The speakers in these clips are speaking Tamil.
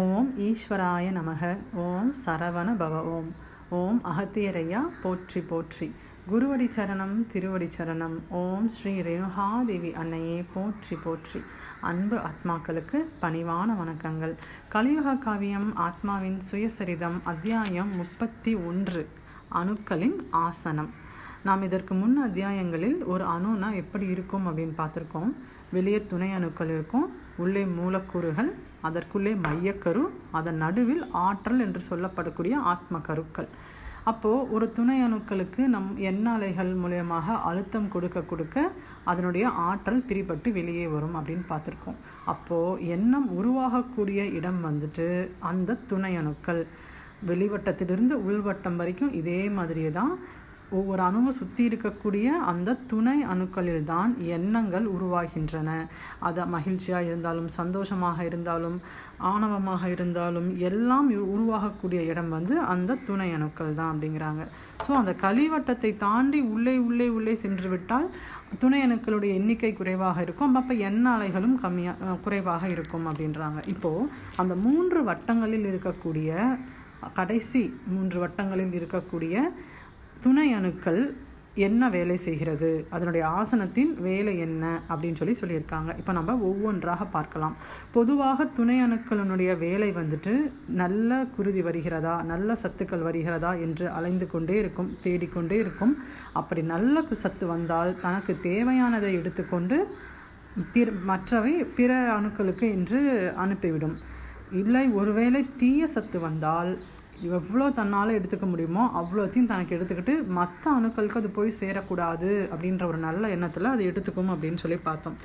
ஓம் ஈஸ்வராய நமக. ஓம் சரவண பவ. ஓம் ஓம் அகத்தியரையா போற்றி போற்றி. குருவடி சரணம், திருவடி சரணம். ஓம் ஸ்ரீ ரேணுகாதேவி அன்னையே போற்றி போற்றி. அன்பு ஆத்மாக்களுக்கு பணிவான வணக்கங்கள். கலியுக காவியம் ஆத்மாவின் சுயசரிதம் அத்தியாயம் 31, அணுக்களின் ஆசனம். நாம் இதற்கு முன் அத்தியாயங்களில் ஒரு அணுனா எப்படி இருக்கும் அப்படின்னு பார்த்துருக்கோம். வெளியே துணை அணுக்கள் இருக்கும், உள்ளே மூலக்கூறுகள், அதற்குள்ளே மையக்கரு, அதன் நடுவில் ஆற்றல் என்று சொல்லப்படக்கூடிய ஆத்ம கருக்கள். அப்போது ஒரு துணை அணுக்களுக்கு நம் எண்ணாலைகள் மூலமாக அழுத்தம் கொடுக்க கொடுக்க அதனுடைய ஆற்றல் பிரிபட்டு வெளியே வரும் அப்படின்னு பார்த்துருக்கோம். அப்போது எண்ணம் உருவாகக்கூடிய இடம் வந்துட்டு அந்த துணை அணுக்கள். வெளிவட்டத்திலிருந்து உள்வட்டம் வரைக்கும் இதே மாதிரியே தான் ஒவ்வொரு அணுவை சுற்றி இருக்கக்கூடிய அந்த துணை அணுக்களில் தான் எண்ணங்கள் உருவாகின்றன. அதை மகிழ்ச்சியாக இருந்தாலும், சந்தோஷமாக இருந்தாலும், ஆணவமாக இருந்தாலும் எல்லாம் உருவாகக்கூடிய இடம் வந்து அந்த துணை அணுக்கள் தான் அப்படிங்கிறாங்க. ஸோ அந்த கலிவட்டத்தை தாண்டி உள்ளே உள்ளே உள்ளே சென்று விட்டால் துணை அணுக்களுடைய எண்ணிக்கை குறைவாக இருக்கும். அப்போ எண்ண அலைகளும் குறைவாக இருக்கும் அப்படின்றாங்க. இப்போது அந்த 3 வட்டங்களில் இருக்கக்கூடிய, கடைசி 3 வட்டங்களில் இருக்கக்கூடிய துணை அணுக்கள் என்ன வேலை செய்கிறது, அதனுடைய ஆசனத்தின் வேலை என்ன அப்படின்னு சொல்லியிருக்காங்க. இப்போ நம்ம ஒவ்வொன்றாக பார்க்கலாம். பொதுவாக துணை அணுக்களினுடைய வேலை வந்துட்டு நல்ல குருதி வருகிறதா, நல்ல சத்துக்கள் வருகிறதா என்று அலைந்து கொண்டே இருக்கும், தேடிக்கொண்டே இருக்கும். அப்படி நல்ல சத்து வந்தால் தனக்கு தேவையானதை எடுத்துக்கொண்டு மற்றவை பிற அணுக்களுக்கு என்று அனுப்பிவிடும். இல்லை, ஒருவேளை தீய சத்து வந்தால் எவ்வளோ தன்னால் எடுத்துக்க முடியுமோ அவ்வளோத்தையும் தனக்கு எடுத்துக்கிட்டு மற்ற அணுக்களுக்கு அது போய் சேரக்கூடாது அப்படின்ற ஒரு நல்ல எண்ணத்தில் அது எடுத்துக்கும் அப்படின்னு சொல்லி பார்த்தோம்.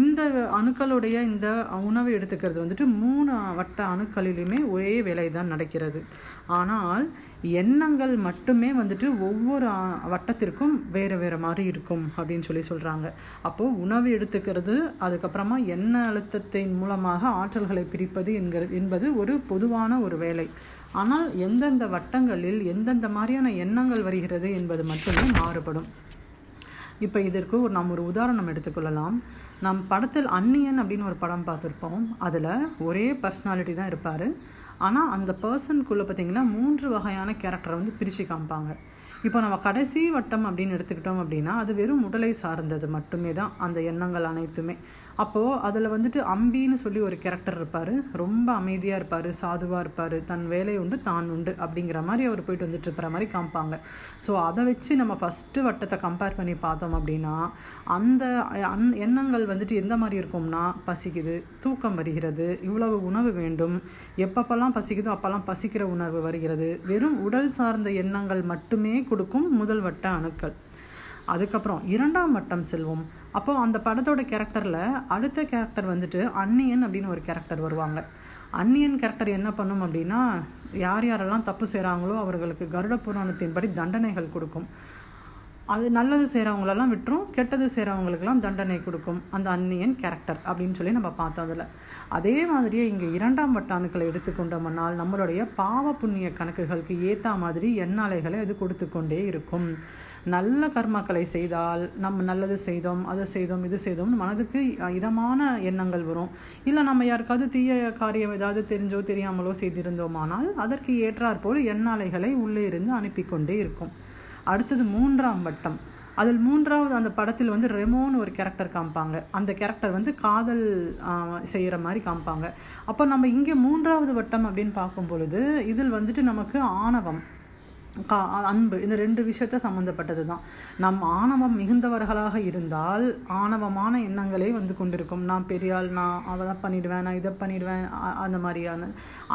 இந்த அணுக்களுடைய இந்த உணவை எடுத்துக்கிறது வந்துட்டு 3 வட்ட அணுக்களிலுமே ஒரே வேலை தான் நடக்கிறது. ஆனால் எண்ணங்கள் மட்டுமே வந்துட்டு ஒவ்வொரு வட்டத்திற்கும் வேறு வேறு மாதிரி இருக்கும் அப்படின்னு சொல்கிறாங்க. அப்போது உணவு எடுத்துக்கிறது, அதுக்கப்புறமா எண்ண அழுத்தத்தின் மூலமாக ஆற்றல்களை பிரிப்பது என்பது ஒரு பொதுவான ஒரு வேலை. ஆனால் எந்தெந்த வட்டங்களில் எந்தெந்த மாதிரியான எண்ணங்கள் வருகிறது என்பது மட்டுமே மாறுபடும். இப்போ இதற்கு நாம் ஒரு உதாரணம் எடுத்துக்கொள்ளலாம். நம் படத்தில் அன்னியன் அப்படின்னு ஒரு படம் பார்த்துருப்போம். அதில் ஒரே பர்சனாலிட்டி தான் இருப்பார். ஆனால் அந்த பர்சனுக்குள்ளே பார்த்திங்கன்னா 3 வகையான கேரக்டரை வந்து பிரித்து காமிப்பாங்க. இப்போ நம்ம கடைசி வட்டம் அப்படின்னு எடுத்துக்கிட்டோம் அப்படின்னா அது வெறும் உடலை சார்ந்தது மட்டுமே தான், அந்த எண்ணங்கள் அனைத்துமே. அப்போது அதில் வந்துட்டு அம்பின்னு சொல்லி ஒரு கேரக்டர் இருப்பார். ரொம்ப அமைதியாக இருப்பார், சாதுவாக இருப்பார், தன் வேலை உண்டு தான் உண்டு அப்படிங்கிற மாதிரி அவர் போயிட்டு வந்துட்டு இருக்கிற மாதிரி காமிப்பாங்க. ஸோ அதை வச்சு நம்ம ஃபஸ்ட்டு வட்டத்தை கம்பேர் பண்ணி பார்த்தோம் அப்படின்னா அந்த எண்ணங்கள் வந்துட்டு எந்த மாதிரி இருக்கும்னா, பசிக்குது, தூக்கம் வருகிறது, இவ்வளவு உணவு வேண்டும், எப்பப்பெல்லாம் பசிக்குதோ அப்போல்லாம் பசிக்கிற உணர்வு வருகிறது, வெறும் உடல் சார்ந்த எண்ணங்கள் மட்டுமே கொடுக்கும் முதல் வட்ட அணுக்கள். அதுக்கப்புறம் 2ஆம் வட்டம் செல்வோம். அப்போது அந்த படத்தோட கேரக்டரில் அடுத்த கேரக்டர் வந்துட்டு அன்னியன் அப்படின்னு ஒரு கேரக்டர் வருவாங்க. அன்னியன் கேரக்டர் என்ன பண்ணும் அப்படின்னா, யார் யாரெல்லாம் தப்பு செய்கிறாங்களோ அவர்களுக்கு கருட புராணத்தின்படி தண்டனைகள் கொடுக்கும். அது நல்லது செய்கிறவங்களெல்லாம் விட்டுரும், கெட்டது செய்கிறவங்களுக்கெல்லாம் தண்டனை கொடுக்கும் அந்த அன்னியன் கேரக்டர் அப்படின்னு சொல்லி நம்ம பார்த்தோம். அதில் அதே மாதிரியே இங்கே 2ஆம் வட்ட அணுக்களை எடுத்துக்கொண்டோம்னால் நம்மளுடைய பாவ புண்ணிய கணக்குகளுக்கு ஏற்ற மாதிரி எண்ணாலைகளை அது கொடுத்து கொண்டே இருக்கும். நல்ல கர்மாக்களை செய்தால் நம்ம நல்லது செய்தோம், அதை செய்தோம், இது செய்தோம்னு மனதுக்கு இதமான எண்ணங்கள் வரும். இல்லை நம்ம யாருக்காவது தீய காரியம் ஏதாவது தெரிஞ்சோ தெரியாமலோ செய்திருந்தோமானால் அதற்கு ஏற்றாற் போல் எண்ணாலைகளை உள்ளே இருந்து அனுப்பி கொண்டே இருக்கும். அடுத்தது 3ஆம் வட்டம். அதில் 3வது அந்த படத்தில் வந்து ரெமோன்னு ஒரு கேரக்டர் காமிப்பாங்க. அந்த கேரக்டர் வந்து காதல் செய்கிற மாதிரி காமிப்பாங்க. அப்போ நம்ம இங்கே 3வது வட்டம் அப்படின்னு பார்க்கும் பொழுது இதில் வந்துட்டு நமக்கு ஆணவம், அன்பு, இந்த 2 விஷயத்த சம்மந்தப்பட்டது தான். நம் ஆணவம் மிகுந்தவர்களாக இருந்தால் ஆணவமான எண்ணங்களே வந்து கொண்டிருக்கும். நான் பெரியாள், நான் அதை பண்ணிடுவேன், நான் இதை பண்ணிடுவேன், அந்த மாதிரியான.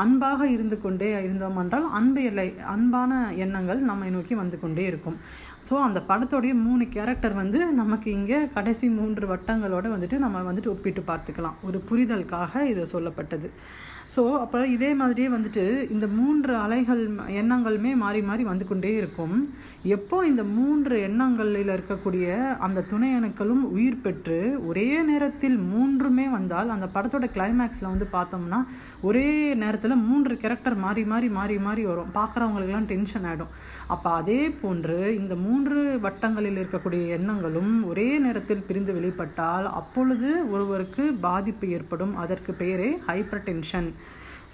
அன்பாக இருந்து கொண்டே இருந்தோம் என்றால் அன்பு இல்லை, அன்பான எண்ணங்கள் நம்மை நோக்கி வந்து கொண்டே இருக்கும். ஸோ அந்த படத்தோடைய 3 கேரக்டர் வந்து நமக்கு இங்கே கடைசி 3 வட்டங்களோடு வந்துட்டு நம்ம வந்துட்டு ஒப்பிட்டு பார்த்துக்கலாம். ஒரு புரிதலுக்காக இது சொல்லப்பட்டது. ஸோ அப்போ இதே மாதிரியே வந்துட்டு இந்த 3 அலைகள் எண்ணங்களுமே மாறி மாறி வந்து கொண்டே இருக்கும். எப்போ இந்த 3 எண்ணங்களில் இருக்கக்கூடிய அந்த துணை அணுக்களும் உயிர் பெற்று ஒரே நேரத்தில் 3மே வந்தால் அந்த படத்தோட கிளைமேக்ஸில் வந்து பார்த்தோம்னா ஒரே நேரத்தில் 3 கேரக்டர் மாறி மாறி மாறி மாறி வரும். பார்க்குறவங்களுக்கெல்லாம் டென்ஷன் ஆகிடும். அப்போ அதே போன்று இந்த 3 வட்டங்களில் இருக்கக்கூடிய எண்ணங்களும் ஒரே நேரத்தில் பிரிந்து வெளிப்பட்டால் அப்பொழுது ஒருவருக்கு பாதிப்பு ஏற்படும். அதற்கு பெயரே ஹைப்பர் டென்ஷன்.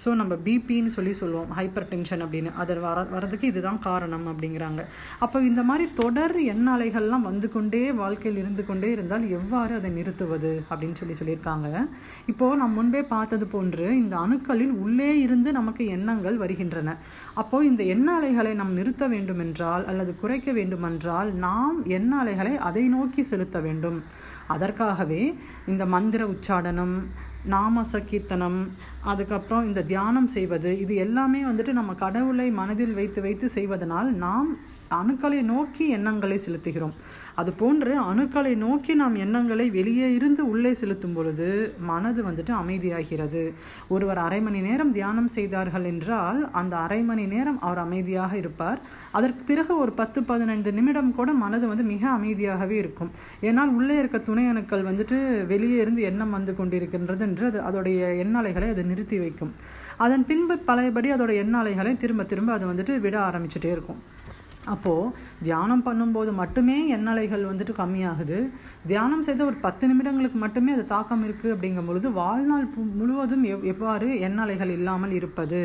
ஸோ நம்ம பிபின்னு சொல்லுவோம், ஹைப்பர் டென்ஷன் அப்படின்னு. அது வரதுக்கு இதுதான் காரணம் அப்படிங்கிறாங்க. அப்போ இந்த மாதிரி தொடர் எண்ணாலைகள்லாம் வந்து கொண்டே வாழ்க்கையில் இருந்து கொண்டே இருந்தால் எவ்வாறு அதை நிறுத்துவது அப்படின்னு சொல்லியிருக்காங்க. இப்போது நாம் முன்பே பார்த்தது போன்று இந்த அணுக்களில் உள்ளே இருந்து நமக்கு எண்ணங்கள் வருகின்றன. அப்போது இந்த எண்ணாலைகளை நாம் நிறுத்த வேண்டுமென்றால் அல்லது குறைக்க வேண்டுமென்றால் நாம் எண்ணாலைகளை அதை நோக்கி செலுத்த வேண்டும். அதற்காகவே இந்த மந்திர உச்சாடனம், நாம சங்கீர்த்தனம், அதுக்கப்புறம் இந்த தியானம் செய்வது, இது எல்லாமே வந்துட்டு நம்ம கடவுளை மனதில் வைத்து வைத்து செய்வதனால் நாம் அணுக்களை நோக்கி எண்ணங்களை செலுத்துகிறோம். அதுபோன்று அணுக்களை நோக்கி நாம் எண்ணங்களை வெளியே இருந்து உள்ளே செலுத்தும் பொழுது மனது வந்துட்டு அமைதியாகிறது. ஒருவர் அரை மணி நேரம் தியானம் செய்தார்கள் என்றால் அந்த அரை மணி நேரம் அவர் அமைதியாக இருப்பார். அதற்கு பிறகு ஒரு 10-15 நிமிடம் கூட மனது வந்து மிக அமைதியாகவே இருக்கும். ஏன்னால் உள்ளே இருக்க துணை அணுக்கள் வந்துட்டு வெளியே இருந்து எண்ணம் வந்து கொண்டிருக்கின்றது என்று அது அதோடைய எண்ணாலைகளை அது நிறுத்தி வைக்கும். அதன் பின்பு பழையபடி அதோட எண்ணாலைகளை திரும்ப திரும்ப அது வந்துட்டு விட ஆரம்பிச்சுட்டே இருக்கும். அப்போது தியானம் பண்ணும்போது மட்டுமே எண்ணலைகள் வந்துட்டு கம்மியாகுது. தியானம் செய்த ஒரு 10 நிமிடங்களுக்கு மட்டுமே அது தாக்கம் இருக்குது. அப்படிங்கும் பொழுது வாழ்நாள் முழுவதும் எவ்வாறு எண்ணலைகள் இல்லாமல் இருப்பது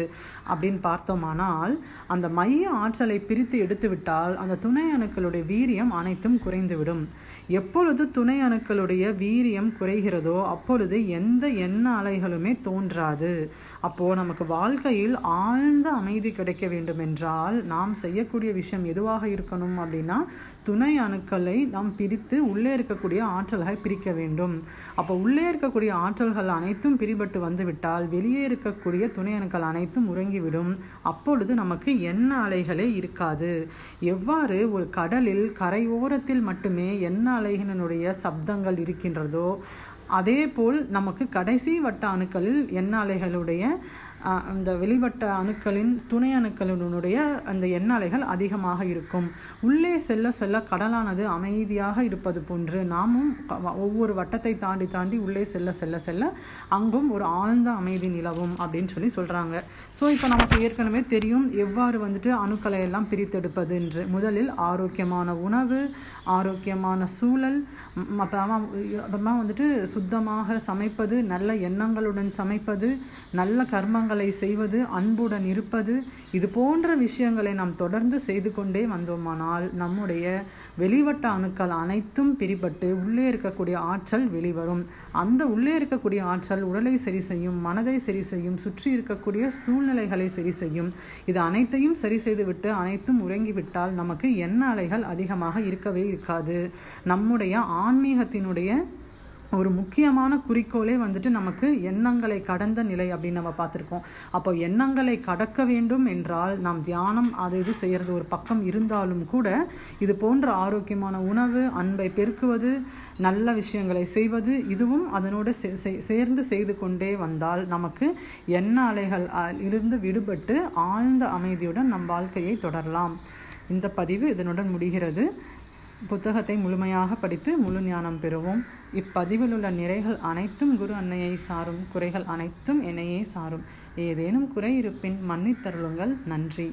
அப்படின்னு பார்த்தோமானால், அந்த மைய ஆற்றலை பிரித்து எடுத்துவிட்டால் அந்த துணை அணுக்களுடைய வீரியம் அனைத்தும் குறைந்துவிடும். எப்பொழுது துணை அணுக்களுடைய வீரியம் குறைகிறதோ அப்பொழுது எந்த எண்ண அலைகளுமே தோன்றாது. அப்போது நமக்கு வாழ்க்கையில் ஆழ்ந்த அமைதி கிடைக்க வேண்டுமென்றால் நாம் செய்யக்கூடிய விஷயம் எதுவாக இருக்கணும் அப்படின்னா, துணை அணுக்களை நாம் பிரித்து உள்ளே இருக்கக்கூடிய ஆற்றல்களை பிரிக்க வேண்டும். அப்போ உள்ளே இருக்கக்கூடிய ஆற்றல்கள் அனைத்தும் பிரிபட்டு வந்துவிட்டால் வெளியே இருக்கக்கூடிய துணை அணுக்கள் அனைத்தும் உறங்கிவிடும். அப்பொழுது நமக்கு எண்ண அலைகளே இருக்காது. எவ்வாறு ஒரு கடலில் கரையோரத்தில் மட்டுமே எண்ண அலைகளினுடைய சப்தங்கள் இருக்கின்றதோ அதே போல் நமக்கு கடைசி வட்ட அணுக்களில் எண்ண அலைகளுடைய அந்த வெளிவட்ட அணுக்களின் துணை அணுக்களினுடைய அந்த எண்ணலைகள் அதிகமாக இருக்கும். உள்ளே செல்ல செல்ல கடலானது அமைதியாக இருப்பது போன்று நாமும் ஒவ்வொரு வட்டத்தை தாண்டி தாண்டி உள்ளே செல்ல செல்ல செல்ல அங்கும் ஒரு ஆழ்ந்த அமைதி நிலவும் அப்படின்னு சொல்கிறாங்க. ஸோ இப்போ நமக்கு ஏற்கனவே தெரியும் எவ்வாறு வந்துட்டு அணுக்களை எல்லாம் பிரித்தெடுப்பது என்று. முதலில் ஆரோக்கியமான உணவு, ஆரோக்கியமான சூழல், அப்புறமா வந்துட்டு சுத்தமாக சமைப்பது, நல்ல எண்ணங்களுடன் சமைப்பது, நல்ல கர்மங்கள் செய்வது, அன்புடன் இருப்பது, இது போன்ற விஷயங்களை நாம் தொடர்ந்து செய்து கொண்டே வந்தோமானால் நம்முடைய வெளிவட்ட அணுக்கள் அனைத்தும் பிரிபட்டு உள்ளே இருக்கக்கூடிய ஆற்றல் வெளிவரும். அந்த உள்ளே இருக்கக்கூடிய ஆற்றல் உடலை சரி செய்யும், மனதை சரி செய்யும், சுற்றி இருக்கக்கூடிய சூழ்நிலைகளை சரி செய்யும். இது அனைத்தையும் சரி செய்துவிட்டு அனைத்தும் உறங்கிவிட்டால் நமக்கு எண்ண அலைகள் அதிகமாக இருக்கவே இருக்காது. நம்முடைய ஆன்மீகத்தினுடைய ஒரு முக்கியமான குறிக்கோளே வந்துட்டு நமக்கு எண்ணங்களை கடந்த நிலை அப்படின்னு நம்ம பார்த்துருக்கோம். அப்போ எண்ணங்களை கடக்க வேண்டும் என்றால் நாம் தியானம் அது இது செய்கிறது ஒரு பக்கம் இருந்தாலும் கூட இது போன்ற ஆரோக்கியமான உணவு, அன்பை பெருக்குவது, நல்ல விஷயங்களை செய்வது, இதுவும் அதனோடு சேர்ந்து செய்து கொண்டே வந்தால் நமக்கு எண்ண அலைகள் இருந்து விடுபட்டு ஆழ்ந்த அமைதியுடன் நம் வாழ்க்கையை தொடரலாம். இந்த பதிவு இதனுடன் முடிகிறது. புத்தகத்தை முழுமையாக படித்து முழு ஞானம் பெறுவோம். இப்பதிவில் உள்ள நிறைகள் அனைத்தும் குரு அன்னையை சாரும், குறைகள் அனைத்தும் என்னையே சாரும். ஏதேனும் குறை இருப்பின் மன்னித்தருளுங்கள். நன்றி.